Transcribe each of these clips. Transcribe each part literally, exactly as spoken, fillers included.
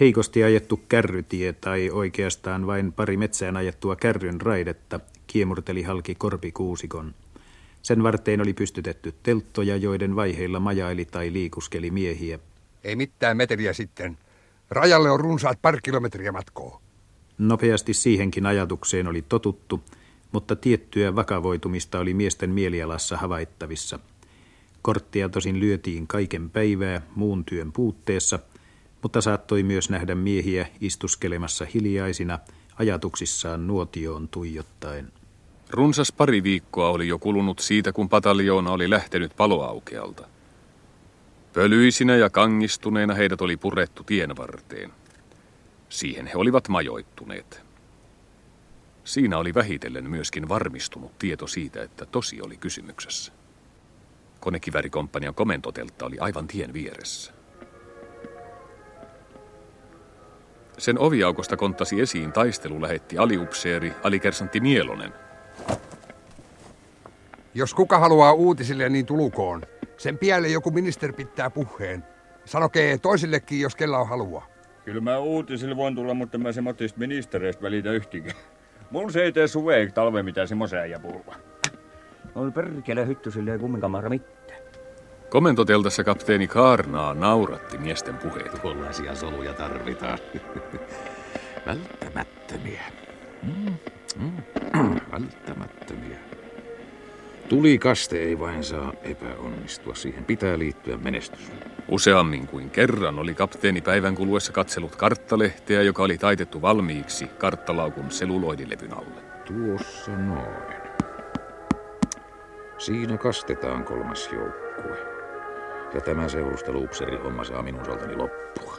Heikosti ajettu kärrytie tai oikeastaan vain pari metsään ajettua kärryn raidetta kiemurteli halki korpikuusikon. Sen varteen oli pystytetty telttoja, joiden vaiheilla majaili tai liikuskeli miehiä. Ei mitään metriä sitten. Rajalle on runsaat pari kilometriä matkoa. Nopeasti siihenkin ajatukseen oli totuttu, mutta tiettyä vakavoitumista oli miesten mielialassa havaittavissa. Korttia tosin lyötiin kaiken päivää muun työn puutteessa, mutta saattoi myös nähdä miehiä istuskelemassa hiljaisina, ajatuksissaan nuotioon tuijottaen. Runsas pari viikkoa oli jo kulunut siitä, kun pataljoona oli lähtenyt paloaukealta. Pölyisinä ja kangistuneina heidät oli purettu tien varteen. Siihen he olivat majoittuneet. Siinä oli vähitellen myöskin varmistunut tieto siitä, että tosi oli kysymyksessä. Konekiväärikomppanian komentoteltta oli aivan tien vieressä. Sen oviaukosta konttasi esiin taistelulähetti aliupseeri Alikersantti Mielonen. Jos kuka haluaa uutisille, niin tulukoon. Sen pielle joku ministeri pitää puheen. Sanokee toisillekin, jos kellä on halua. Kyllä mä uutisille voin tulla, mutta mä semmoitteista ministereistä välitä yhtinkään. Mun se ei tee suveen talve mitään semmoisen äijä puhua. On perkele hyttysille ei kumminkaan mahda mitään. Komentoteltassa kapteeni Kaarnaa nauratti miesten puheet. Tuollaisia soluja tarvitaan. Välttämättömiä. Mm. Mm. Välttämättömiä. Tulikaste ei vain saa epäonnistua. Siihen pitää liittyä menestys. Useammin kuin kerran oli kapteeni päivän kuluessa katsellut karttalehteä, joka oli taitettu valmiiksi karttalaukun seluloidilevyn alle. Tuossa noin. Siinä kastetaan kolmas joukkue. Ja tämä seurusteluupseri homma saa minun osaltani loppua.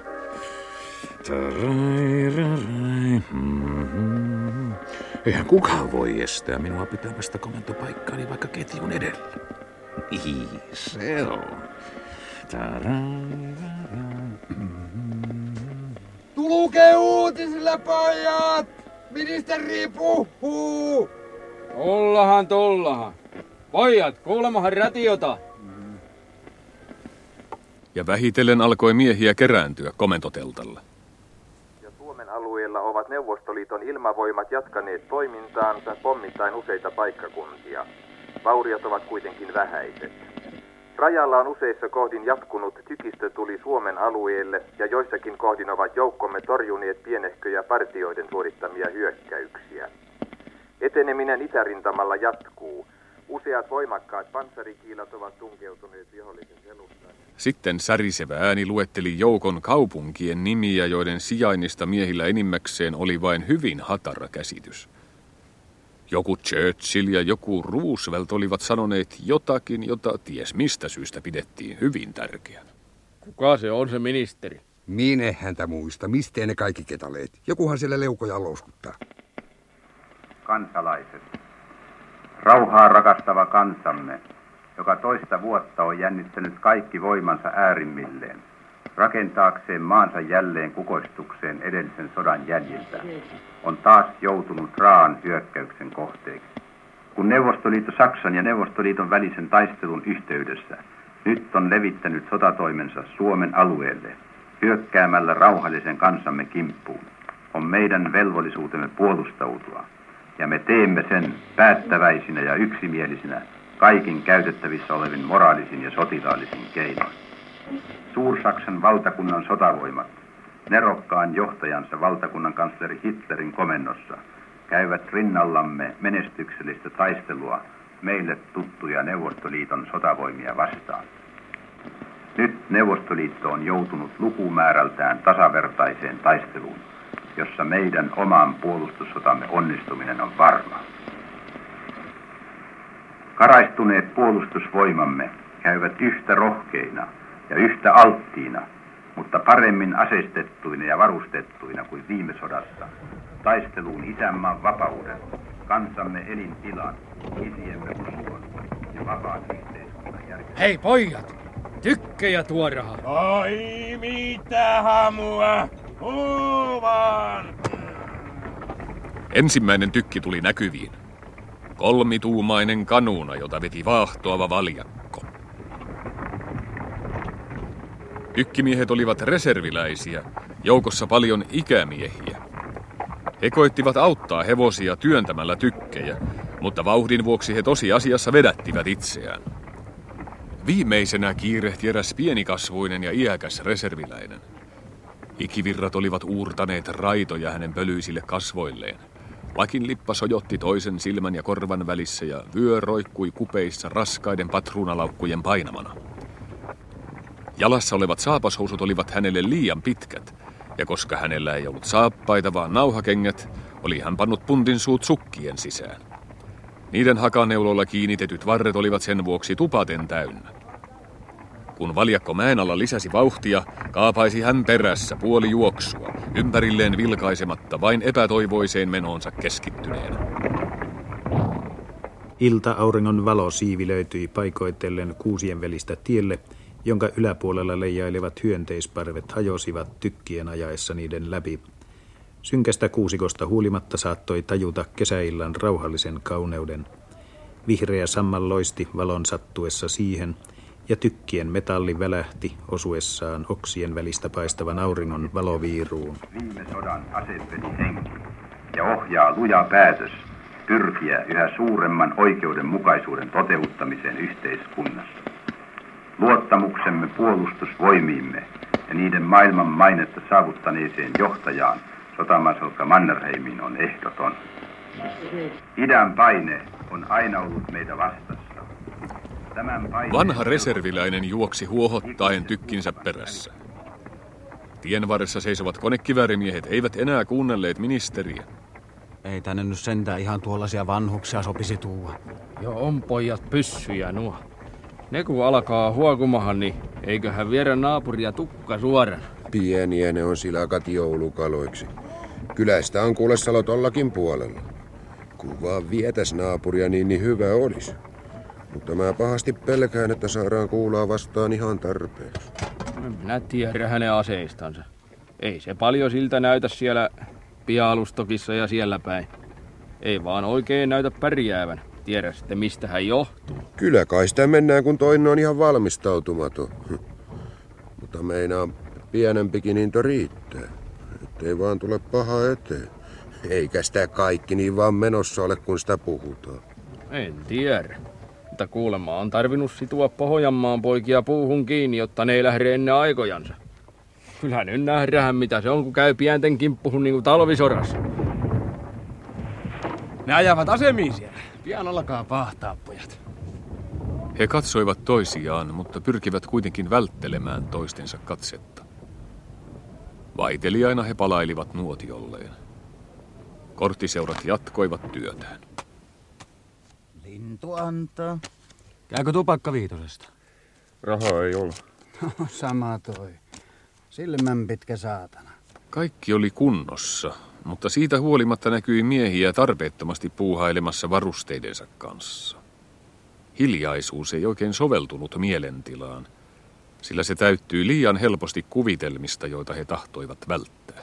Mm-hmm. Eihän kukaan voi estää minua pitämästä komentopaikkaani vaikka ketjun edellä. Niin se on. Mm-hmm. Tulkee uutisilla, pojat! Ministeri puhuu! Tollahan, tollahan. Pojat, kuulemahan ratiota! Ja vähitellen alkoi miehiä kerääntyä komentoteltalla. Ja Suomen alueella ovat Neuvostoliiton ilmavoimat jatkaneet toimintaansa pommittain useita paikkakuntia. Vauriot ovat kuitenkin vähäiset. Rajalla on useissa kohdin jatkunut tykistö tuli Suomen alueelle ja joissakin kohdin ovat joukkomme torjuneet pienehköjä partioiden suorittamia hyökkäyksiä. Eteneminen itärintamalla jatkuu. Useat voimakkaat panssarikiilat ovat tunkeutuneet vihollisen selustaan. Sitten särisevä ääni luetteli joukon kaupunkien nimiä, joiden sijainnista miehillä enimmäkseen oli vain hyvin hatara käsitys. Joku Churchill ja joku Roosevelt olivat sanoneet jotakin, jota ties mistä syystä pidettiin hyvin tärkeänä. Kuka se on se ministeri? Minä häntä muista. Mistä ne kaikki ketaleet? Jokuhan siellä leukoja louskuttaa. Kansalaiset. Rauhaa rakastava kansamme, joka toista vuotta on jännittänyt kaikki voimansa äärimmilleen, rakentaakseen maansa jälleen kukoistukseen edellisen sodan jäljiltä, on taas joutunut raaan hyökkäyksen kohteeksi. Kun Neuvostoliitto Saksan ja Neuvostoliiton välisen taistelun yhteydessä nyt on levittänyt sotatoimensa Suomen alueelle hyökkäämällä rauhallisen kansamme kimppuun, on meidän velvollisuutemme puolustautua. Ja me teemme sen päättäväisinä ja yksimielisinä kaikin käytettävissä olevin moraalisin ja sotilaallisin keinoin. Suur-Saksan valtakunnan sotavoimat, nerokkaan johtajansa valtakunnan kansleri Hitlerin komennossa, käyvät rinnallamme menestyksellistä taistelua meille tuttuja Neuvostoliiton sotavoimia vastaan. Nyt Neuvostoliitto on joutunut lukumäärältään tasavertaiseen taisteluun, jossa meidän oman puolustussotamme onnistuminen on varma. Karaistuneet puolustusvoimamme käyvät yhtä rohkeina ja yhtä alttiina, mutta paremmin aseistettuina ja varustettuina kuin viime sodassa, taisteluun isänmaan vapauden, kansamme elintilan, isiemme uskon ja vapaan yhteiskunnan järjestelmän. Hei pojat! Tykkejä tuorahan! Oi mitä hamua! Huuvan! Ensimmäinen tykki tuli näkyviin. Kolmituumainen kanuuna, jota veti vaahtoava valjakko. Tykkimiehet olivat reserviläisiä joukossa paljon ikämiehiä. He koittivat auttaa hevosia työntämällä tykkejä, mutta vauhdin vuoksi he tosiasiassa vedättivät itseään. Viimeisenä kiirehti eräs pienikasvuinen ja iäkäs reserviläinen. Ikivirrat olivat uurtaneet raitoja hänen pölyisille kasvoilleen. Lakin lippa sojotti toisen silmän ja korvan välissä ja vyö roikkui kupeissa raskaiden patruunalaukkujen painamana. Jalassa olevat saapashousut olivat hänelle liian pitkät, ja koska hänellä ei ollut saappaita vaan nauhakengät, oli hän pannut puntin suut sukkien sisään. Niiden hakaneuloilla kiinnitetyt varret olivat sen vuoksi tupaten täynnä. Kun valjakko mäen alla lisäsi vauhtia, kaapaisi hän perässä puoli juoksua, ympärilleen vilkaisematta vain epätoivoiseen menoonsa keskittyneenä. Ilta-auringon valo siivilöityi paikoitellen kuusien välistä tielle, jonka yläpuolella leijailevat hyönteisparvet hajosivat tykkien ajaessa niiden läpi. Synkästä kuusikosta huolimatta saattoi tajuta kesäillan rauhallisen kauneuden. Vihreä sammal loisti valon sattuessa siihen, ja tykkien metalli välähti osuessaan oksien välistä paistavan auringon valoviiruun. Viime sodan asepeli henki ja ohjaa luja päätös pyrkiä yhä suuremman oikeudenmukaisuuden toteuttamiseen yhteiskunnassa. Luottamuksemme puolustusvoimiimme ja niiden maailman mainetta saavuttaneeseen johtajaan sotamassalkka Mannerheimiin on ehdoton. Idän paine on aina ollut meitä vastassa. Vanha reserviläinen juoksi huohottaen tykkinsä perässä. Tienvarressa seisovat konekiväärimiehet eivät enää kuunnelleet ministeriä. Ei tänne nyt sentään ihan tuollaisia vanhuksia sopisi tuua. Joo, on pojat pyssyjä nuo. Ne kun alkaa huokumahan, niin eiköhän viedä naapuria tukka suorana. Pieniä ne on silakat joulukaloiksi. Kylästä on kuule salo tollakin puolella. Kun vaan vietäs naapuria, niin, niin hyvä olisi. Mutta mä pahasti pelkään, että saadaan kuulaa vastaan ihan tarpeeksi. Minä tiedän hänen aseistansa. Ei se paljon siltä näytä siellä pialustokissa ja siellä päin. Ei vaan oikein näytä pärjäävän. Tiedä sitten, mistä hän johtuu. Kyllä kai sitä mennään, kun toinen on ihan valmistautumaton. Mutta meinaa pienempikin into riittää. Ettei vaan tule paha eteen. Eikä sitä kaikki niin vaan menossa ole, kun sitä puhutaan. En tiedä. Mutta kuulemma on tarvinnut situa Pohjanmaan poikia puuhun kiinni, jotta ne ei lähde ennen aikojansa. Kyllä nyt nähdään, mitä se on, kun käy pienten kimppuhun niin kuin talvisorassa. Ne ajavat asemiin siellä. Pian alkaa pahtaa, pojat. He katsoivat toisiaan, mutta pyrkivät kuitenkin välttelemään toistensa katsetta. Vaiteliaina he palailivat nuotiolleen. Korttiseurat jatkoivat työtään. Lintu antaa. Käykö tupakka viitosesta? Rahaa ei ole. Sama toi. Silmän pitkä saatana. Kaikki oli kunnossa, mutta siitä huolimatta näkyi miehiä tarpeettomasti puuhailemassa varusteidensa kanssa. Hiljaisuus ei oikein soveltunut mielentilaan, sillä se täyttyi liian helposti kuvitelmista, joita he tahtoivat välttää.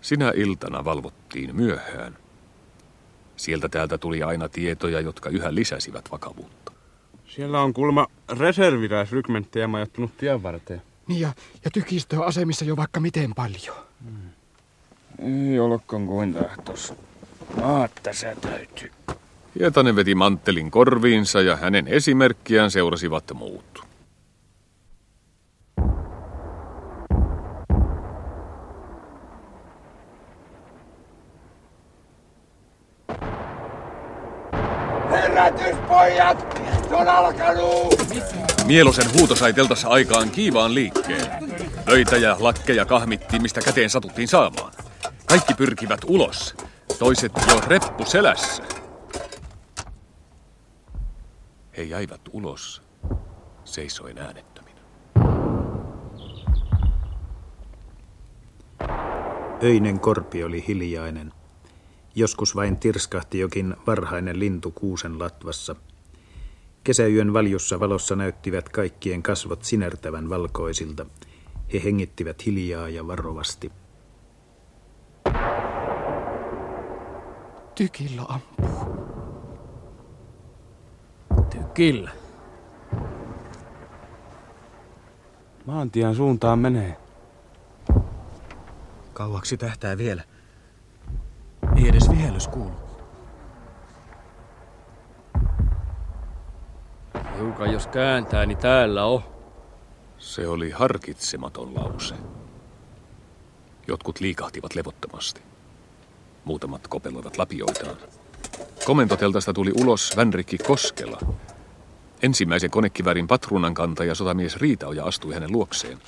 Sinä iltana valvottiin myöhään. Sieltä täältä tuli aina tietoja, jotka yhä lisäsivät vakavuutta. Siellä on kulma reserviläisrykmenttejä majottunut tien varteen. Niin ja, ja tykistöä asemissa jo vaikka miten paljon. Hmm. Ei olekaan kuin tahtos. Aatta sä täytyy. Hietanen veti manttelin korviinsa ja hänen esimerkkiään seurasivat muut. Pojat, se on alkanut! Mielosen huuto sai teltassa aikaan kiivaan liikkeen. Pöitä ja lakkeja kahmittiin, mistä käteen satuttiin saamaan. Kaikki pyrkivät ulos, toiset jo reppu selässä. He jäivät ulos, seisoin äänettöminä. Öinen korpi oli hiljainen. Joskus vain tirskahti jokin varhainen lintu kuusen latvassa. Kesäyön valjussa valossa näyttivät kaikkien kasvot sinertävän valkoisilta. He hengittivät hiljaa ja varovasti. Tykillä ampuu. Tykillä. Maantien suuntaan menee. Kauaksi tähtää vielä. Ei edes vihellys kuulu. Hiukan jos kääntää, niin täällä on. Se oli harkitsematon lause. Jotkut liikahtivat levottomasti. Muutamat kopeloivat lapioitaan. Komentoteltasta tuli ulos Vänrikki Koskela. Ensimmäisen konekiväärin patruunan kantaja sotamies Riitaoja astui hänen luokseen.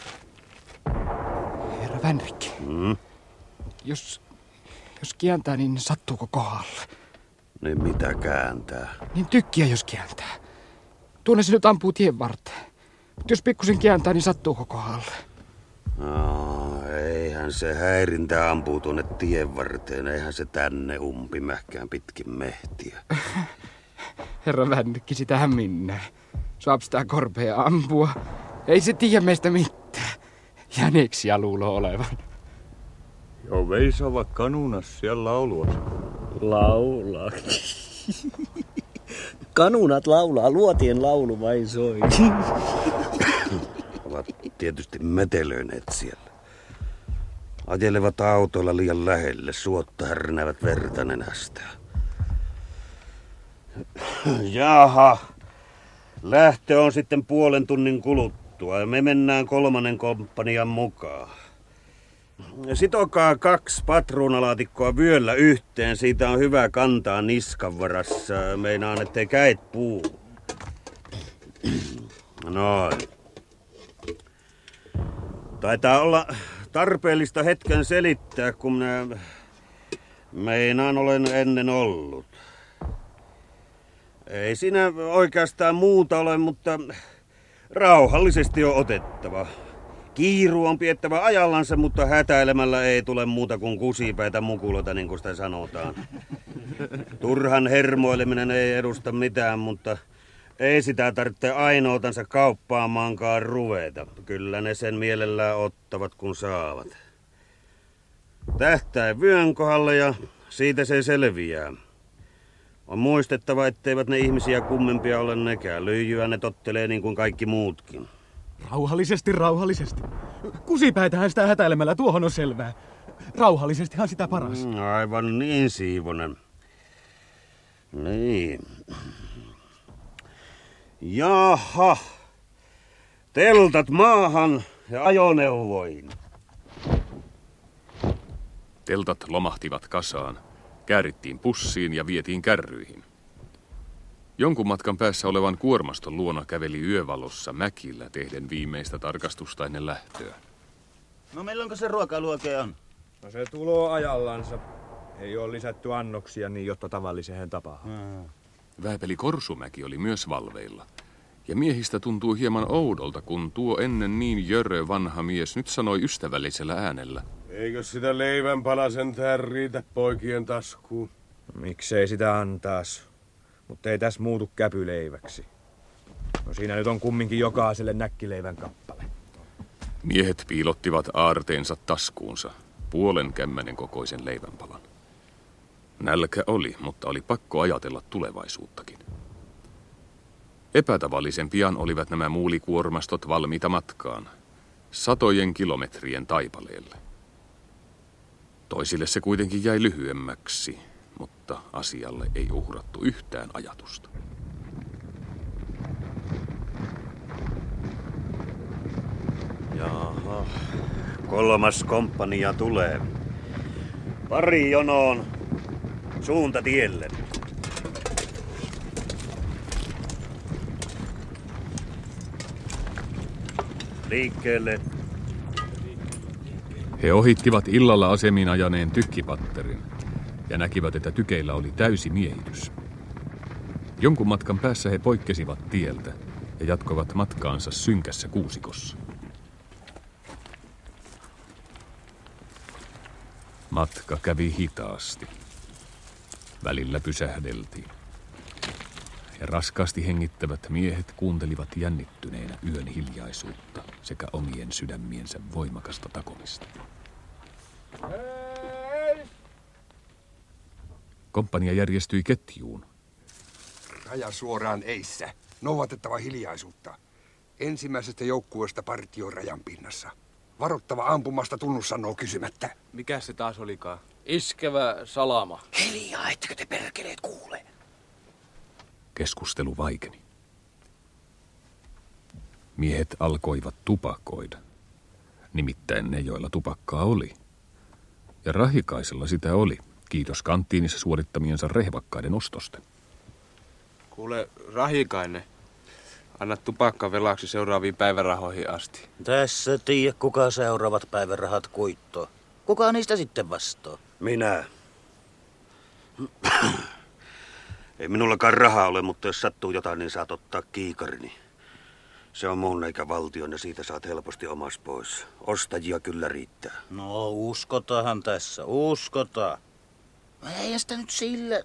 Herra Vänrikki, hmm? jos, jos kääntää, niin sattuuko kohdalle? Niin mitä kääntää? Niin tykkiä, jos kääntää. Tuonne se nyt ampuu tien varteen. Mutta jos pikkusen kääntää, niin sattuuko kohdalle? No, eihän se häirintä ampuu tuonne tien varteen. Eihän se tänne umpimähkään pitkin mehtiä. Herra Vänrikki, sitähän minne. Saap sitä korpea ampua. Ei se tiedä meistä mitään. Jäniksiä luulo olevan. Jo veisava kanunas siellä lauluas. Laulaa. Kanunat laulaa, luotien laulu vain soi. Ovat tietysti metelöineet siellä. Ajelevat autoilla liian lähelle, suotta härnävät verta nenästään. Jaha, lähtö on sitten puolen tunnin kuluttua ja me mennään kolmannen komppanian mukaan. Sitokaa kaksi patruunalaatikkoa vyöllä yhteen, siitä on hyvä kantaa niskan varassa. Meinaan, ettei käet puu. Noin. Taitaa olla tarpeellista hetken selittää, kun minä meinaan olen ennen ollut. Ei siinä oikeastaan muuta ole, mutta rauhallisesti on otettava. Kiiru on piettävä ajallansa, mutta hätäilemällä ei tule muuta kuin kusipäitä mukuloita, niin kuin sitä sanotaan. Turhan hermoileminen ei edusta mitään, mutta ei sitä tarvitse ainoatansa kauppaamaankaan ruveta. Kyllä ne sen mielellään ottavat, kun saavat. Tähtää vyön kohdalle ja siitä se selviää. On muistettava, etteivät ne ihmisiä kummempia ole nekään. Lyijyä ne tottelee niin kuin kaikki muutkin. Rauhallisesti, rauhallisesti. Kusipäitähän sitä hätäilemällä, tuohon on selvää. Rauhallisestihan sitä paras. Mm, aivan niin, Siivonen. Niin. Jaha. Teltat maahan ja ajoneuvoin. Teltat lomahtivat kasaan. Käärittiin pussiin ja vietiin kärryihin. Jonkun matkan päässä olevan kuormaston luona käveli yövalossa mäkillä tehden viimeistä tarkastusta ennen lähtöä. No milloinko se ruokailu oikein on? No se tuloo ajallansa. Ei ole lisätty annoksia niin, jotta tavalliseen tapaan. Mm. Vääpeli Korsumäki oli myös valveilla. Ja miehistä tuntuu hieman oudolta, kun tuo ennen niin jörö vanha mies nyt sanoi ystävällisellä äänellä. Eikö sitä leivänpalasen täällä riitä poikien taskuun? No, miksei sitä antaas, mutta ei tässä muutu käpyleiväksi. No siinä nyt on kumminkin jokaiselle näkkileivän kappale. Miehet piilottivat aarteensa taskuunsa puolen kämmänen kokoisen leivänpalan. Nälkä oli, mutta oli pakko ajatella tulevaisuuttakin. Epätavallisen pian olivat nämä muulikuormastot valmiita matkaan, satojen kilometrien taipaleelle. Toisille se kuitenkin jäi lyhyemmäksi, mutta asialle ei uhrattu yhtään ajatusta. Jaha, kolmas komppania tulee. Pari jonoon, suunta tielle. Liikkeelle. He ohittivat illalla asemiin ajaneen tykkipatterin ja näkivät, että tykeillä oli täysi miehitys. Jonkun matkan päässä he poikkesivat tieltä ja jatkoivat matkaansa synkässä kuusikossa. Matka kävi hitaasti. Välillä pysähdeltiin. Ja raskaasti hengittävät miehet kuuntelivat jännittyneenä yön hiljaisuutta sekä omien sydämiensä voimakasta takomista. Hei! Komppania järjestyi ketjuun. Raja suoraan eissä. Noudatettava hiljaisuutta. Ensimmäisestä joukkueesta partio rajan pinnassa. varottava ampumasta tunnus sanoo kysymättä. Mikäs se taas olikaan? Iskevä salama. Hiljaa, ettekö te perkeleet kuule? Keskustelu vaikeni. Miehet alkoivat tupakoida. Nimittäin ne, joilla tupakkaa oli. Ja Rahikaisella sitä oli, kiitos kanttiinissa suorittamiensa rehvakkaiden ostosten. Kuule, Rahikainen, anna tupakka velaksi seuraaviin päivärahoihin asti. Tässä tiedä, kuka seuraavat päivärahat kuittoo. Kuka niistä sitten vastaa? Minä. Ei minullakaan rahaa ole, mutta jos sattuu jotain, niin saat ottaa kiikarini. Se on mun eikä valtion ja siitä saat helposti omas pois. Ostajia kyllä riittää. No uskotahan tässä, uskotaan. Mä ei sitä nyt sillä...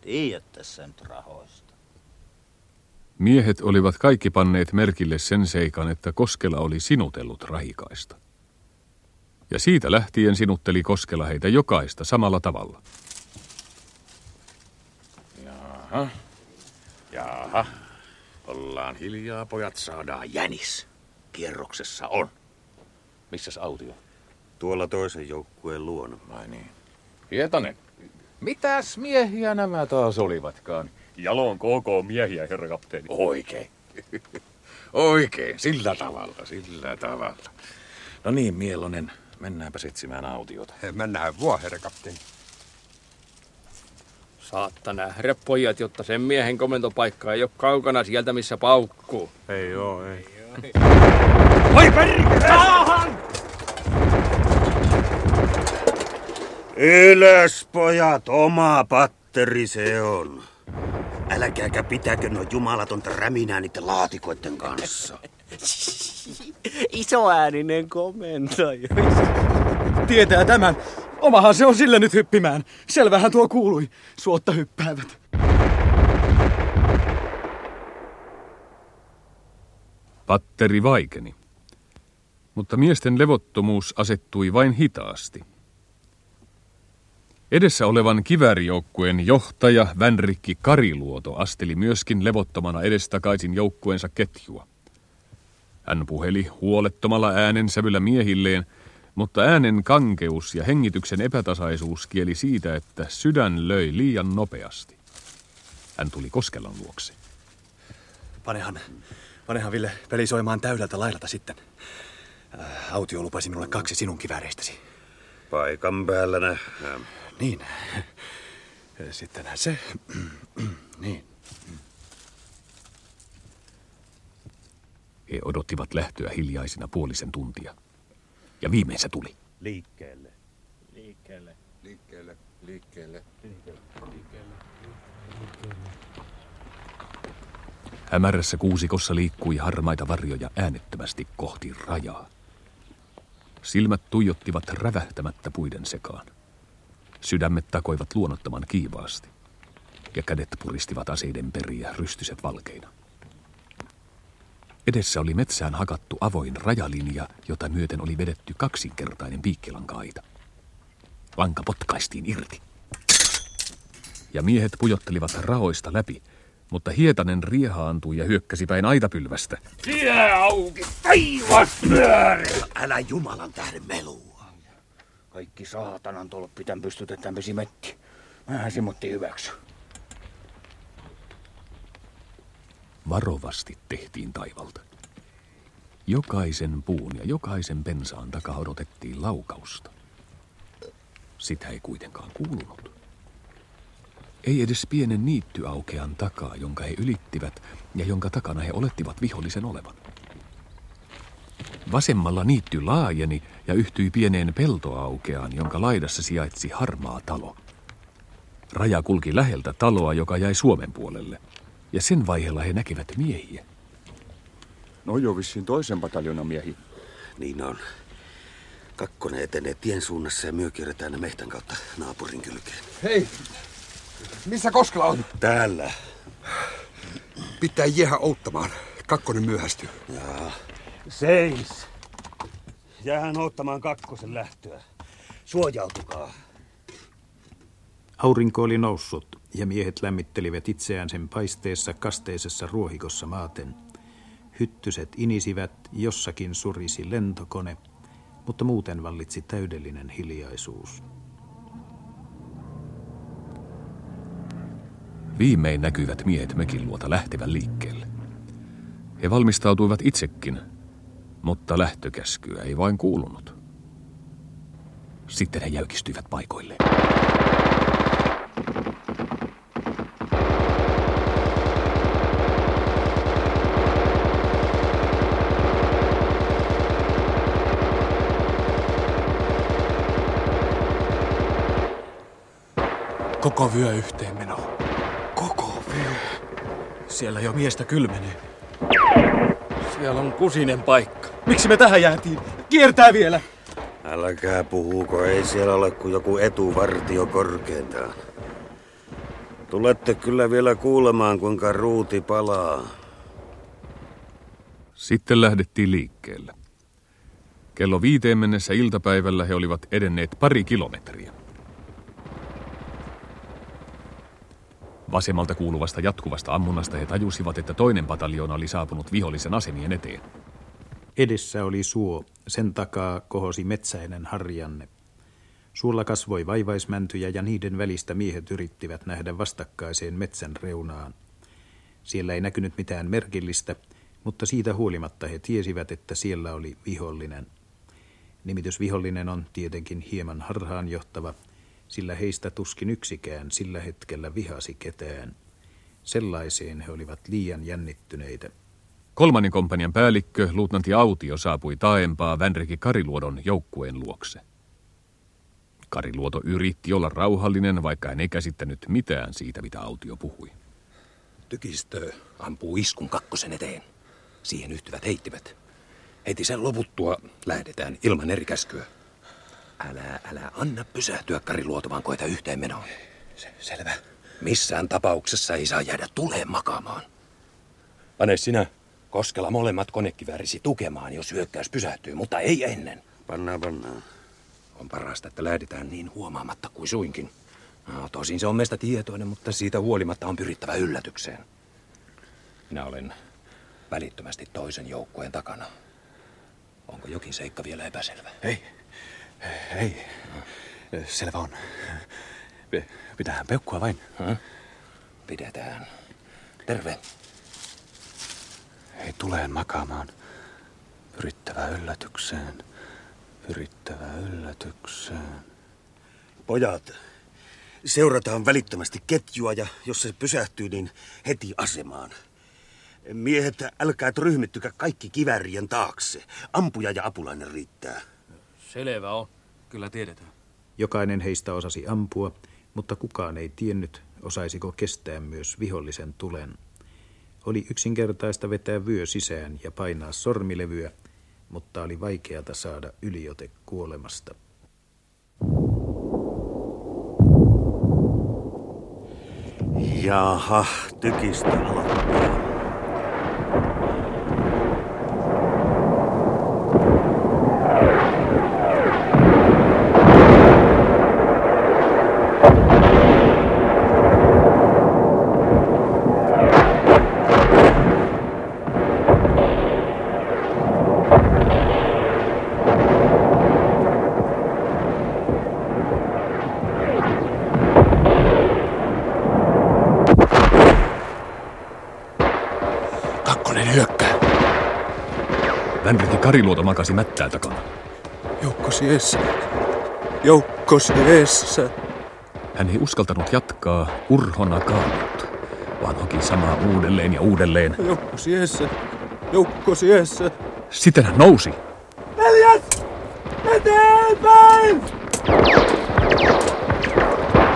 Tiedät tässä nyt rahoista. Miehet olivat kaikki panneet merkille sen seikan, että Koskela oli sinutellut Rahikaista. Ja siitä lähtien sinutteli Koskela heitä jokaista samalla tavalla. Jaha, jaha. Ollaan hiljaa, pojat, saadaan jänis. Kierroksessa on. Missäs Autio? Tuolla toisen joukkueen luona. Vai niin. Hietanen, mitäs miehiä nämä taas olivatkaan? Jalon koko miehiä, herra kapteeni. Oikein. Oikein, sillä tavalla, sillä tavalla. No niin, Mielonen, mennäänpäs etsimään Autiota. He, mennään vuo, herra kapteeni. Saatta nähdä, pojat, jotta sen miehen komentopaikka ei ole kaukana sieltä, missä paukkuu. Ei oo, ei. Voi perkele! Saahan! Ylös, pojat, oma patteri se on. Älkääkä pitäkö nuo jumalatonta räminää niiden laatikoiden kanssa. Isoääninen komentaja. Tietää tämän. Omahan se on sillä nyt hyppimään. Selvähän tuo kuului. Suotta hyppäävät. Patteri vaikeni. Mutta miesten levottomuus asettui vain hitaasti. Edessä olevan kiväärijoukkueen johtaja Vänrikki Kariluoto asteli myöskin levottomana edestakaisin joukkueensa ketjua. Hän puheli huolettomalla äänensävyllä miehilleen, mutta äänen kankeus ja hengityksen epätasaisuus kieli siitä, että sydän löi liian nopeasti. Hän tuli Koskelan luokse. Panehan, panehan Ville peli soimaan täydeltä lailata sitten. Autio lupasi minulle kaksi sinun kivääreistäsi. Paikan päällä nähdään. Niin. Sittenhän se. Niin. He odottivat lähtöä hiljaisina puolisen tuntia. Ja viimein se tuli. Liikkeelle. Liikkeelle. Liikkeelle. Liikkeelle. Liikkeelle. Liikkeelle. Hämärässä kuusikossa liikkui harmaita varjoja äänettömästi kohti rajaa. Silmät tuijottivat rävähtämättä puiden sekaan. Sydämet takoivat luonnottoman kiivaasti. Ja kädet puristivat aseiden periä rystyset valkeina. Edessä oli metsään hakattu avoin rajalinja, jota myöten oli vedetty kaksinkertainen piikkilanka-aita. Lanka potkaistiin irti. Ja miehet pujottelivat rahoista läpi, mutta Hietanen riehaantui ja hyökkäsi päin aitapylvästä. Tie auki, taivas pyöri! Älä jumalan tähden melua. Kaikki saatanan tolppi tämän pystytetään pesimetti. Mähän simottiin hyväksy. Varovasti tehtiin taivalta. Jokaisen puun ja jokaisen pensaan takaa odotettiin laukausta. Sitä ei kuitenkaan kuulunut. Ei edes pienen niittyaukeen takaa, jonka he ylittivät ja jonka takana he olettivat vihollisen olevan. Vasemmalla niitty laajeni ja yhtyi pieneen peltoaukeaan, jonka laidassa sijaitsi harmaa talo. Raja kulki läheltä taloa, joka jäi Suomen puolelle. Ja sen vaiheella he näkivät miehiä. No joo, vissiin toisen pataljonan miehi. Niin on. Kakkonen etenee tien suunnassa ja myö kierretään ne mehtän kautta naapurin kylkeen. Hei! Missä Koskela on? Täällä. Pitää jäädä odottamaan. Kakkonen myöhästyy. Jaa. Seis! Jäähän odottamaan kakkosen lähtöä. Suojautukaa. Aurinko oli noussut. Ja miehet lämmittelivät itseään sen paisteessa kasteisessa ruohikossa maaten. Hyttyset inisivät, jossakin surisi lentokone, mutta muuten vallitsi täydellinen hiljaisuus. Viimein näkyvät miehet mekin luota lähtevän liikkeelle. He valmistautuivat itsekin, mutta lähtökäskyä ei vain kuulunut. Sitten he jäykistyivät paikoilleen. Koko vyö yhteenmeno. Koko vyö. Siellä jo miestä kylmenee. Siellä on kusinen paikka. Miksi me tähän jäätiin? Kiertää vielä. Älkää puhuko, ei siellä ole kuin joku etuvartio korkeintaan. Tulette kyllä vielä kuulemaan, kuinka ruuti palaa. Sitten lähdettiin liikkeelle. Kello viiteen mennessä iltapäivällä he olivat edenneet pari kilometriä. Vasemmalta kuuluvasta jatkuvasta ammunnasta he tajusivat, että toinen pataljoona oli saapunut vihollisen asemien eteen. Edessä oli suo, sen takaa kohosi metsäinen harjanne. Suolla kasvoi vaivaismäntyjä ja niiden välistä miehet yrittivät nähdä vastakkaiseen metsän reunaan. Siellä ei näkynyt mitään merkillistä, mutta siitä huolimatta he tiesivät, että siellä oli vihollinen. Nimitys vihollinen on tietenkin hieman harhaanjohtava, sillä heistä tuskin yksikään sillä hetkellä vihasi ketään. Sellaiseen he olivat liian jännittyneitä. Kolmannen komppanian päällikkö, luutnantti Autio, saapui taaempaa Vänrikki Kariluodon joukkueen luokse. Kariluoto yritti olla rauhallinen, vaikka hän ei käsittänyt mitään siitä, mitä Autio puhui. Tykistö ampuu iskun kakkosen eteen. Siihen yhtyvät heittivät. Heti sen loputtua lähdetään ilman eri käskyä. Älä, älä anna pysähtyä, Kariluoto, vaan koeta yhteenmenoon. Se, selvä. Missään tapauksessa ei saa jäädä tuleen makaamaan. Pane sinä, Koskela, molemmat konekiväärisi tukemaan, jos hyökkäys pysähtyy, mutta ei ennen. Pannaan, pannaan. On parasta, että lähdetään niin huomaamatta kuin suinkin. No, tosin se on meistä tietoinen, mutta siitä huolimatta on pyrittävä yllätykseen. Minä olen välittömästi toisen joukkueen takana. Onko jokin seikka vielä epäselvä? Ei. Ei. Selvä on. Pitäähän peukkua vain. Pidetään. Terve. Ei tuleen makaamaan. Pyrittävä yllätykseen. Pyrittävä yllätykseen. Pojat, seurataan välittömästi ketjua ja jos se pysähtyy, niin heti asemaan. Miehet, älkää ryhmittykää kaikki kiväärien taakse. Ampuja ja apulainen riittää. Selvä on. Kyllä tiedetään. Jokainen heistä osasi ampua, mutta kukaan ei tiennyt, osaisiko kestää myös vihollisen tulen. Oli yksinkertaista vetää vyö sisään ja painaa sormilevyä, mutta oli vaikeata saada yliote kuolemasta. Jaha, tykistä aloittaa. Kariluoto makasi mättää takana. Joukkosi eessä. Joukkosi eessä. Hän ei uskaltanut jatkaa urhona kaanut, vaan hoki samaa uudelleen ja uudelleen. Joukkosi eessä. Joukkosi eessä. Sitten hän nousi. Neljät! Eteenpäin!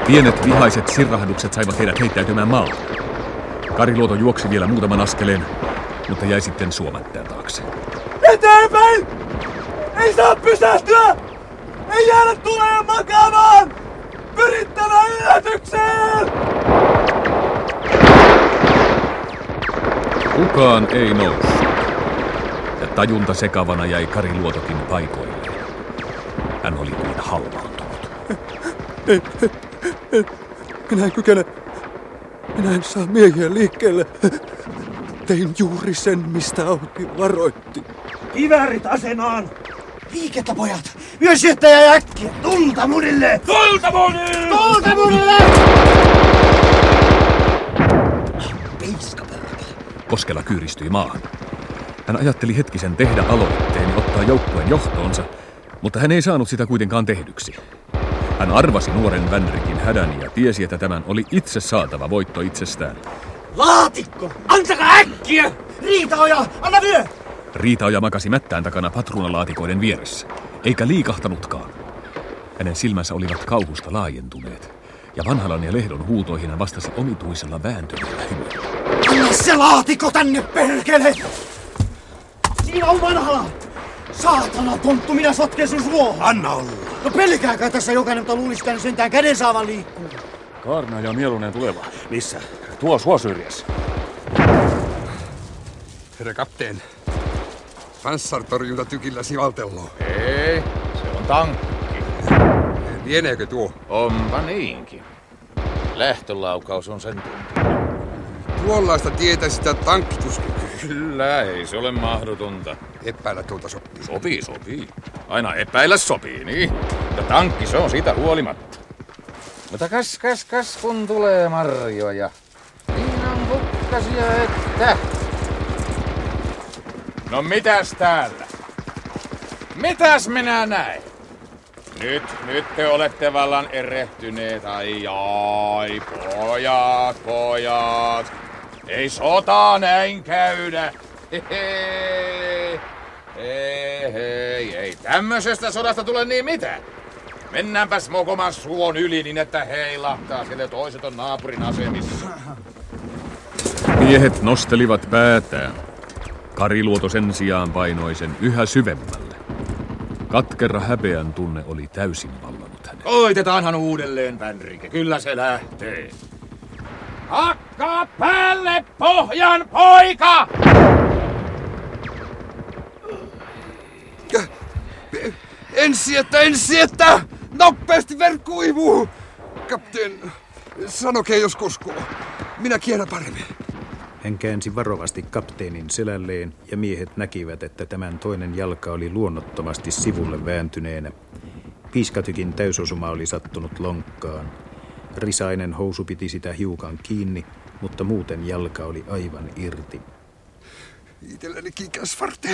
Pienet vihaiset sirrahdukset saivat heidät heittäytymään maalle. Kariluoto juoksi vielä muutaman askeleen, mutta jäi sitten suomättää taakse. Eteenpäin! Ei saa pysähtyä! Ei jäädä tuleen makaamaan! Pyrittävä yllätykseen! Kukaan ei noussut. Ja tajunta sekavana jäi Kariluotokin paikoilleen. Hän oli kuin halvaantunut. Ei, ei, ei. Minä en kykene. Minä en saa miehiä liikkeelle. Tein juuri sen, mistä Autio varoitti. Kiväärit asenaan! Liikettä, pojat! Myös yhtäjä ja äkkiä! Tulta munille! Tulta munille! Tulta munille! Peiskaperkele! Koskela kyyristyi maahan. Hän ajatteli hetkisen tehdä aloitteen ja ottaa joukkueen johtoonsa, mutta hän ei saanut sitä kuitenkaan tehdyksi. Hän arvasi nuoren Vänrikin hädän ja tiesi, että tämän oli itse saatava voitto itsestään. Laatikko! Antakaa äkkiä! Riitaoja, anna vyö! Riitaoja makasi mättään takana patruunalaatikoiden vieressä, eikä liikahtanutkaan. Hänen silmänsä olivat kauhusta laajentuneet, ja Vanhalan ja Lehdon huutoihin hän vastasi omituisella vääntömillä hymyllä. Anna se laatikko tänne, perkele! Siinä on Vanhala! Saatana, tonttu, minä sotken sun suohon! Anna olla! No pelkääkää tässä jokainen, mutta luulisi tänne sentään käden saavan liikkuu. Kaarna ja Mielonen tuleva. Missä? Tuo sua syrjässä. Herra kapteen, panssartorjunta tykillä sivaltelloo. Ei, se on tankki. Vieneekö tuo? Onpa niinkin. Lähtölaukaus on sen tuntunut. Tuollaista tietä sitä tankkituskin. Kyllä, ei se ole mahdotonta. Epäillä tuota sopii. Sopii, sopii. Aina epäillä sopii, niin. Mutta tankki se on siitä huolimatta. Mutta kas, kas, kas, kun tulee marjoja. Niin on kukkasia, että... No mitäs täällä? Mitäs minä näen? Nyt, nyt te olette vallan erehtyneet. Ai, ai, pojat, pojat. Ei sotaa näin käydä. Hei, hei, ei tämmöisestä sodasta tule niin mitään. Mennäänpäs mokomaan suon yli niin, että heilahtaa, sillä toiset on naapurin asemissa. Miehet nostelivat päätään. Kariluoto sen sijaan painoi sen yhä syvemmälle. Katkera häpeän tunne oli täysin vallannut hänet. Koitetaanhan uudelleen, Vänrikki. Kyllä se lähtee. Hakkaa päälle, pohjan poika! Ensi että, ensi että! Nopeasti verkku uivuu! Kapteen, sanokee jos koskoo. Minä kielän paremmin. Hän käänsi varovasti kapteenin selälleen ja miehet näkivät, että tämän toinen jalka oli luonnottomasti sivulle vääntyneenä. Piiskatykin täysosuma oli sattunut lonkkaan. Risainen housu piti sitä hiukan kiinni, mutta muuten jalka oli aivan irti. Itellänikin kasvarte,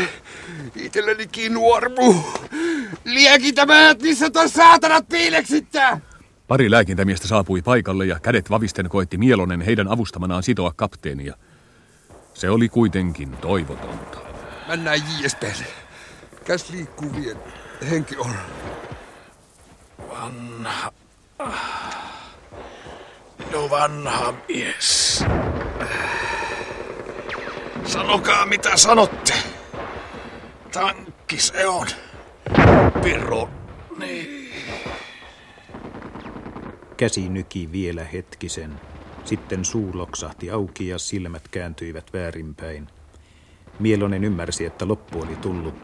itellänikin nuormu. Liekitä määt, missä toi saatanat piileksittää! Pari lääkintämiestä saapui paikalle ja kädet vavisten koitti Mielonen heidän avustamanaan sitoa kapteenia. Se oli kuitenkin toivotonta. Mennään J S P:lle. Käs liikkuu vielä. Henki on. Vanha. No vanha mies. Sanokaa mitä sanotte. Tankki se on. Pirro. Niin. Käsi nyki vielä hetkisen. Sitten suu loksahti auki ja silmät kääntyivät väärinpäin. Mielonen ymmärsi, että loppu oli tullut.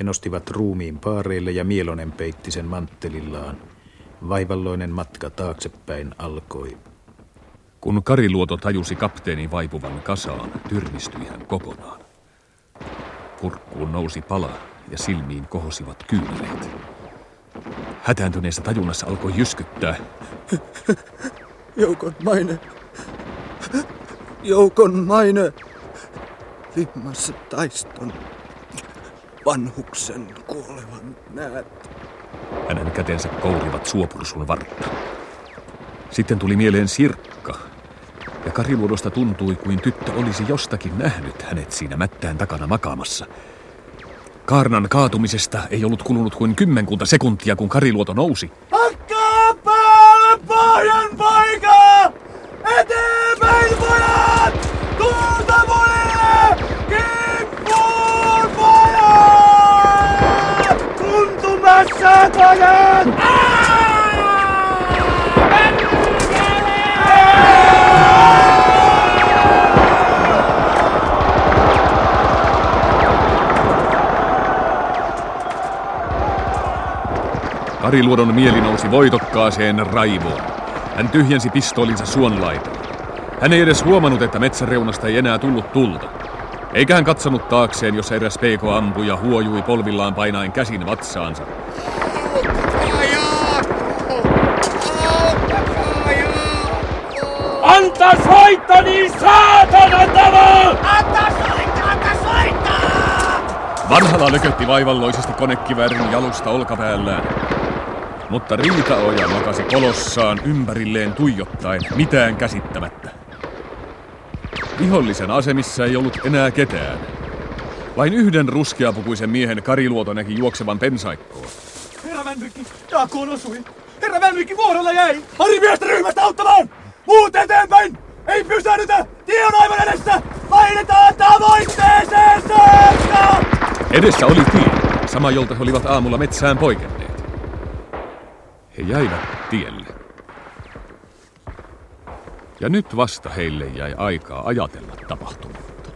He nostivat ruumiin paareille ja Mielonen peitti sen manttelillaan. Vaivalloinen matka taaksepäin alkoi. Kun Kariluoto tajusi kapteenin vaipuvan kasaan, tyrmistyi hän kokonaan. Kurkkuun nousi pala ja silmiin kohosivat kyyneleet. Hätääntyneessä tajunnassa alkoi jyskyttää. Joukon maine. Joukon maine. Limmassa taiston. Vanhuksen kuolevan näät. Hänen kätensä kourivat suopursun vartta. Sitten tuli mieleen sirkka, ja Kariluodosta tuntui, kuin tyttö olisi jostakin nähnyt hänet siinä mättään takana makaamassa. Kaarnan kaatumisesta ei ollut kulunut kuin kymmenkunta sekuntia, kun Kariluoto nousi. Hakkaa päälle, pohjan poika! Eteenpäin, pojat! Tulta monille! Kippuun, pojat! Tuntumassa, pojat! Kariluodon mieli nousi voitokkaaseen raivoon. Hän tyhjensi pistoolinsa suonlaitaan. Hän ei edes huomannut, että metsäreunasta ei enää tullut tulta. Eikä hän katsonut taakseen, jos eräs peikoampuja huojui polvillaan painaen käsin vatsaansa. Anta soittaa, niin saatana tavalla! Anta soittaa, anta soittaa! Vanhala lökötti vaivalloisesti konekiväärin jalusta olkapäällään. Mutta Riitaoja makasi kolossaan ympärilleen tuijottaen mitään käsittämättä. Vihollisen asemissa ei ollut enää ketään. Vain yhden ruskeapukuisen miehen Kariluoto näki juoksevan pensaikkoon. Herra Vänrikki, Jaakoon osui. Herra Vänrikki, Vuorella jäi. Ari miestä ryhmästä auttamaan! Muut eteenpäin! Ei pysähdytä! Tie on aivan edessä! Painetaan tavoitteeseen saakka! Edessä oli tie, sama jolta he olivat aamulla metsään poikenneet. He jäivät tielle. Ja nyt vasta heille jäi aikaa ajatella tapahtunutta.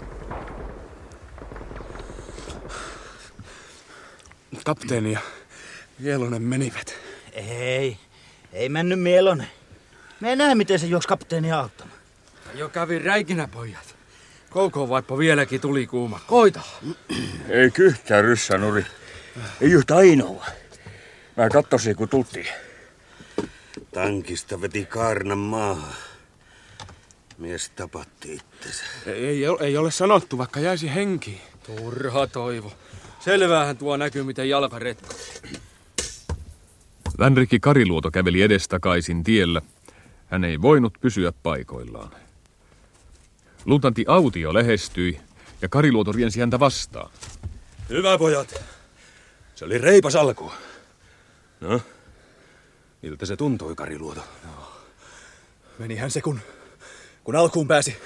Kapteeni ja Mielonen menivät. Ei, ei mennyt Mielonen. Me ei näe, miten se juoksi kapteeni auttamaan. Jo kävi räikinä, pojat. Koukoon vaippa vieläkin tuli kuuma. Koita! Ei yhtään ryssä, nuri. Ei yhtä ainoa. Mä kattosin, kun tultiin. Tankista veti Kaarnan maahan. Mies tapatti itsensä. Ei, ei, ei ole sanottu, vaikka jäisi henkiin. Turha toivo. Selväähän tuo näkyy, miten jalka retko. Vänrikki Kariluoto käveli edestakaisin tiellä. Hän ei voinut pysyä paikoillaan. Luutnantti Autio lähestyi ja Kariluoto riensi häntä vastaan. Hyvä, pojat. Se oli reipas alku. No, miltä se tuntui, Kariluoto? No. Menihän se, kun, kun alkuun pääsi.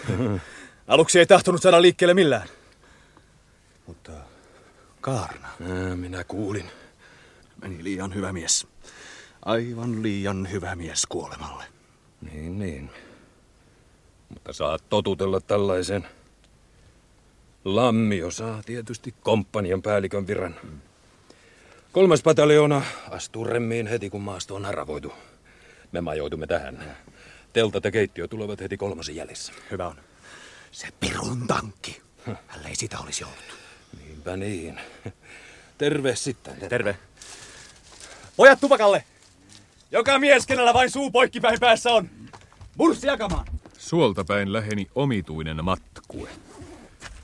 Aluksi ei tahtonut saada liikkeelle millään. Mutta Kaarna. Nää, minä kuulin. Meni liian hyvä mies. Aivan liian hyvä mies kuolemalle. Niin, niin. Mutta saa totutella tällaisen. Lammio saa tietysti komppanian päällikön viran. Mm. Kolmas pataljoona astuu remmiin heti, kun maasto on haravoitu. Me majoitumme tähän. Teltat ja keittiö tulevat heti kolmasen jäljessä. Hyvä on. Se pirun tankki. Hällä ei sitä olisi ollut. Niinpä niin. Terve sitten. Terve. Terve. Pojat tupakalle! Joka mies, kenellä vain suu poikkipäin päässä on. Murssi jakamaan! Suolta päin läheni omituinen matkue.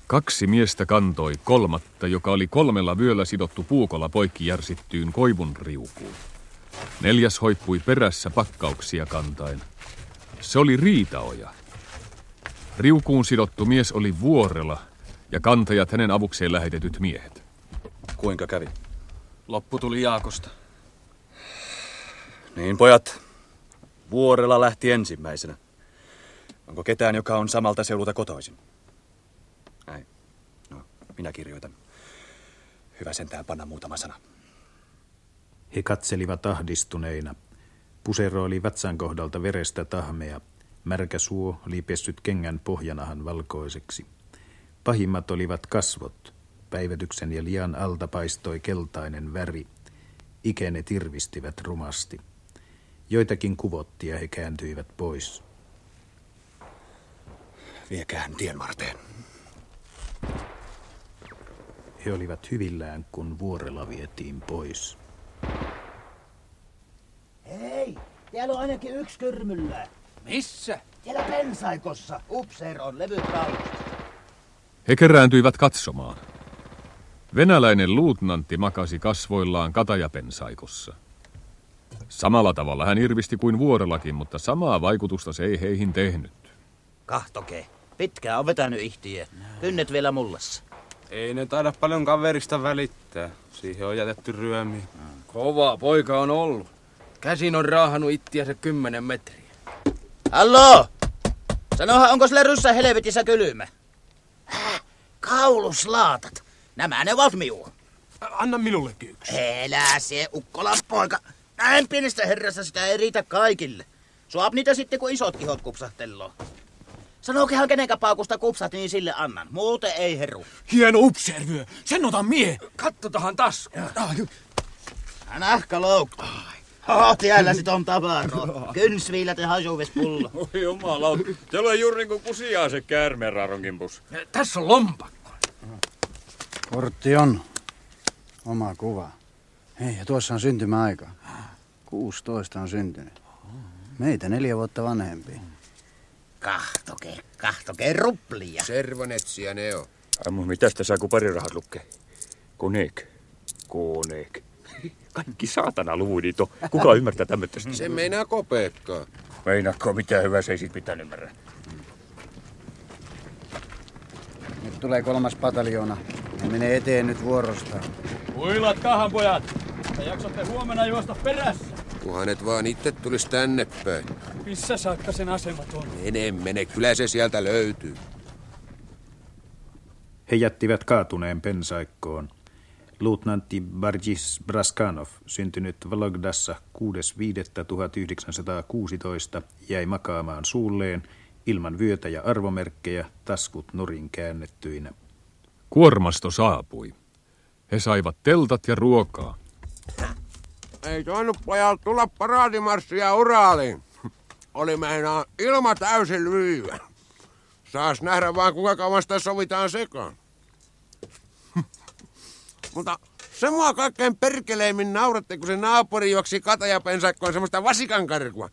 Kaksi miestä kantoi kolmatta, joka oli kolmella vyöllä sidottu puukolla poikki järsittyyn koivun riukuun. Neljäs hoippui perässä pakkauksia kantain. Se oli Riitaoja. Riukuun sidottu mies oli Vuorela ja kantajat hänen avukseen lähetetyt miehet. Kuinka kävi? Loppu tuli Jaakosta. Niin, pojat. Vuorela lähti ensimmäisenä. Onko ketään, joka on samalta seudulta kotoisin? Ei. No, minä kirjoitan. Hyvä sentään panna muutama sana. He katselivat ahdistuneina. Pusero oli vatsan kohdalta verestä tahmea. Märkä suo oli pessyt kengän pohjanahan valkoiseksi. Pahimmat olivat kasvot. Päivetyksen ja lian alta paistoi keltainen väri. Ikäne tirvistivät rumasti. Joitakin kuvotti ja he kääntyivät pois. Viekään tien varteen. He olivat hyvillään, kun Vuorela vietiin pois. Hei! Täällä on ainakin yksi kyrmyllä. Missä? Siellä pensaikossa. Upseer on levykautta. He kerääntyivät katsomaan. Venäläinen luutnantti makasi kasvoillaan katajapensaikossa. Samalla tavalla hän irvisti kuin Vuorellakin, mutta samaa vaikutusta se ei heihin tehnyt. Kahtoke. Pitkään on vetänyt ihtiä. Kynnet vielä mullassa. Ei ne taida paljon kaverista välittää. Siihen on jätetty ryömiä. Kova poika on ollut. Käsin on raahannut ittiänsä kymmenen metriä. Hallo! Sanohan, onko sillä ryssä helvetissä kylmä? Häh? Kauluslaatat. Nämä ne ovat minua. Anna minullekin yksi. Elää se, ukkolan poika. Näin pienestä herrasta sitä ei riitä kaikille. Suap niitä sitten, kun isot ihot kupsahteloo. Sanokehan kenenkä paukusta kupsat, niin sille annan. Muuten ei heru. Hieno upseervyö. Sen otan mie. Kattotahan tasku. Nahkaloukku. Oho, tiellä sit on tavaroa. Kynsviilät ja hajuvespullo. Oi jumala, siellä on juuri niin kuin kusiaa se käärmeenraaronkimpus. Tässä on lompakko. Kortti on. Oma kuva. Hei, ja tuossa on syntymäaika. kuusitoista on syntynyt. Meitä neljä vuotta vanhempi. Kahtoke, kahtoke ruplia. Servonetsiä ne on. Ammu, mitäs tässä kun pari rahat lukee? Koneek. Koneek. Kaikki saatana luvunit on. Kuka ymmärtää tämmöistä? Se meinaa kopeekkaa. Meinaako mitään hyvää, se ei sit mitään ymmärrä. Nyt tulee kolmas pataljoona. Ne menee eteen nyt vuorostaan. Huilatkahan, pojat! Te jaksatte huomenna juosta perässä. Kunhan et vaan itse tulis tänne päin. Missä saakka sen asemat on? Mene, mene. Kyllä se sieltä löytyy. He jättivät kaatuneen pensaikkoon. Luutnantti Varjis Braskanov, syntynyt Vologdassa kuudes viidettä tuhatyhdeksänsataakuusitoista, jäi makaamaan suulleen ilman vyötä ja arvomerkkejä, taskut nurin käännettyinä. Kuormasto saapui. He saivat teltat ja ruokaa. Ei toinut pojalla tulla paraadimarssia Uraaliin. Oli meinaa ilma täysin lyyvä. Saas nähdä vaan kuinka kauan sitä sovitaan sekaan. Mutta se mua kaikkein perkeleimmin nauratti, kun se naapuri juoksi katajapensaikkoon semmoista vasikankarkua.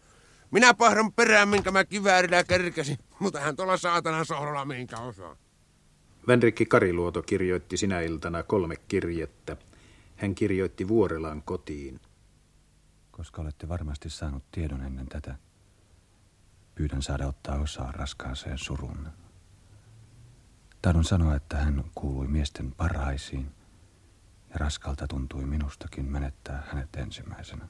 Minä pahdon perään, minkä mä kiväärillä kerkesin, mutta hän tuolla saatanan sohdolla minkä osaa. Vänrikki Kariluoto kirjoitti sinä iltana kolme kirjettä. Hän kirjoitti Vuorelan kotiin. Koska olette varmasti saanut tiedon ennen tätä, pyydän saada ottaa osaa raskaaseen surun. Tahdon sanoa, että hän kuului miesten parhaisiin. Ja raskalta tuntui minustakin menettää hänet ensimmäisenä.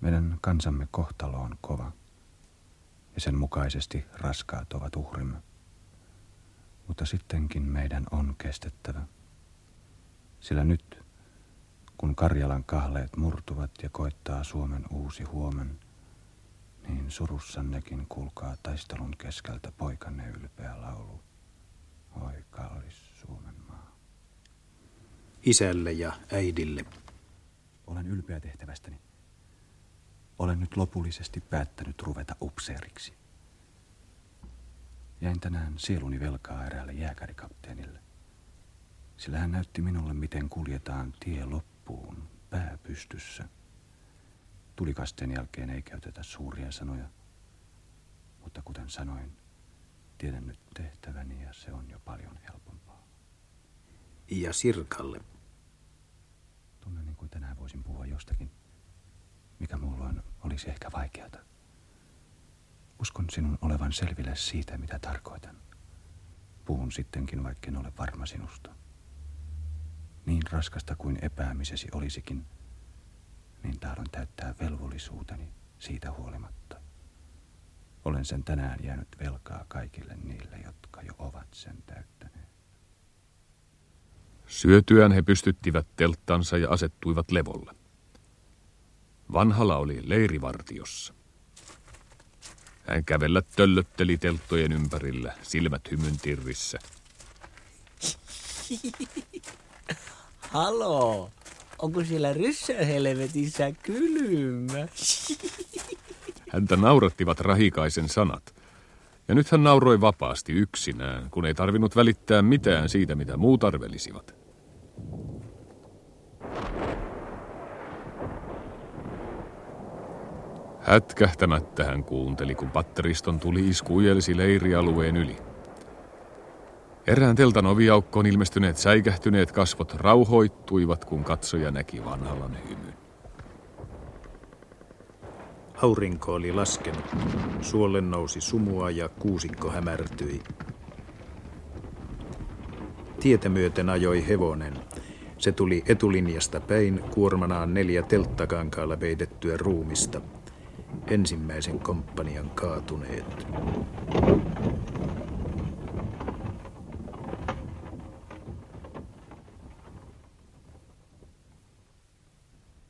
Meidän kansamme kohtalo on kova, ja sen mukaisesti raskaat ovat uhrimme. Mutta sittenkin meidän on kestettävä. Sillä nyt, kun Karjalan kahleet murtuvat ja koittaa Suomen uusi huomen, niin surussannekin kulkaa taistelun keskeltä poikanne ylpeä laulu. Oi kallis Suomen maa. Isälle ja äidille. Olen ylpeä tehtävästäni. Olen nyt lopullisesti päättänyt ruveta upseeriksi. Jäin tänään sieluni velkaa eräälle jääkärikapteenille. Sillä hän näytti minulle, miten kuljetaan tie loppuun pää pystyssä. Tulikasteen jälkeen ei käytetä suuria sanoja. Mutta kuten sanoin, tiedän nyt tehtäväni ja se on jo paljon helpompaa. Ja Sirkalle. Tunnen niin kuin tänään voisin puhua jostakin, mikä mulloin olisi ehkä vaikeata. Uskon sinun olevan selville siitä, mitä tarkoitan. Puhun sittenkin, vaikka en ole varma sinusta. Niin raskasta kuin epäämisesi olisikin, niin tahdon täyttää velvollisuuteni siitä huolimatta. Olen sen tänään jäänyt velkaa kaikille niille, jotka jo ovat sen täyttäneet. Syötyään he pystyttivät telttansa ja asettuivat levolle. Vanhala oli leirivartiossa. Hän kävellä töllötteli telttojen ympärillä, silmät hymyn tirvissä. Haloo, onko siellä ryssänhelvetissä kylmä? Häntä naurattivat Rahikaisen sanat. Ja nyt hän nauroi vapaasti yksinään, kun ei tarvinnut välittää mitään siitä, mitä muut arvelisivat. Hätkähtämättä hän kuunteli, kun patteriston tuli isku ujelsi leirialueen yli. Erään teltan oviaukkoon ilmestyneet säikähtyneet kasvot rauhoittuivat, kun katsoja näki Vanhalan hymyn. Aurinko oli laskenut. Suolle nousi sumua ja kuusikko hämärtyi. Tietä myöten ajoi hevonen. Se tuli etulinjasta päin kuormanaan neljä telttakankaalla peitettyä ruumista. Ensimmäisen komppanian kaatuneet.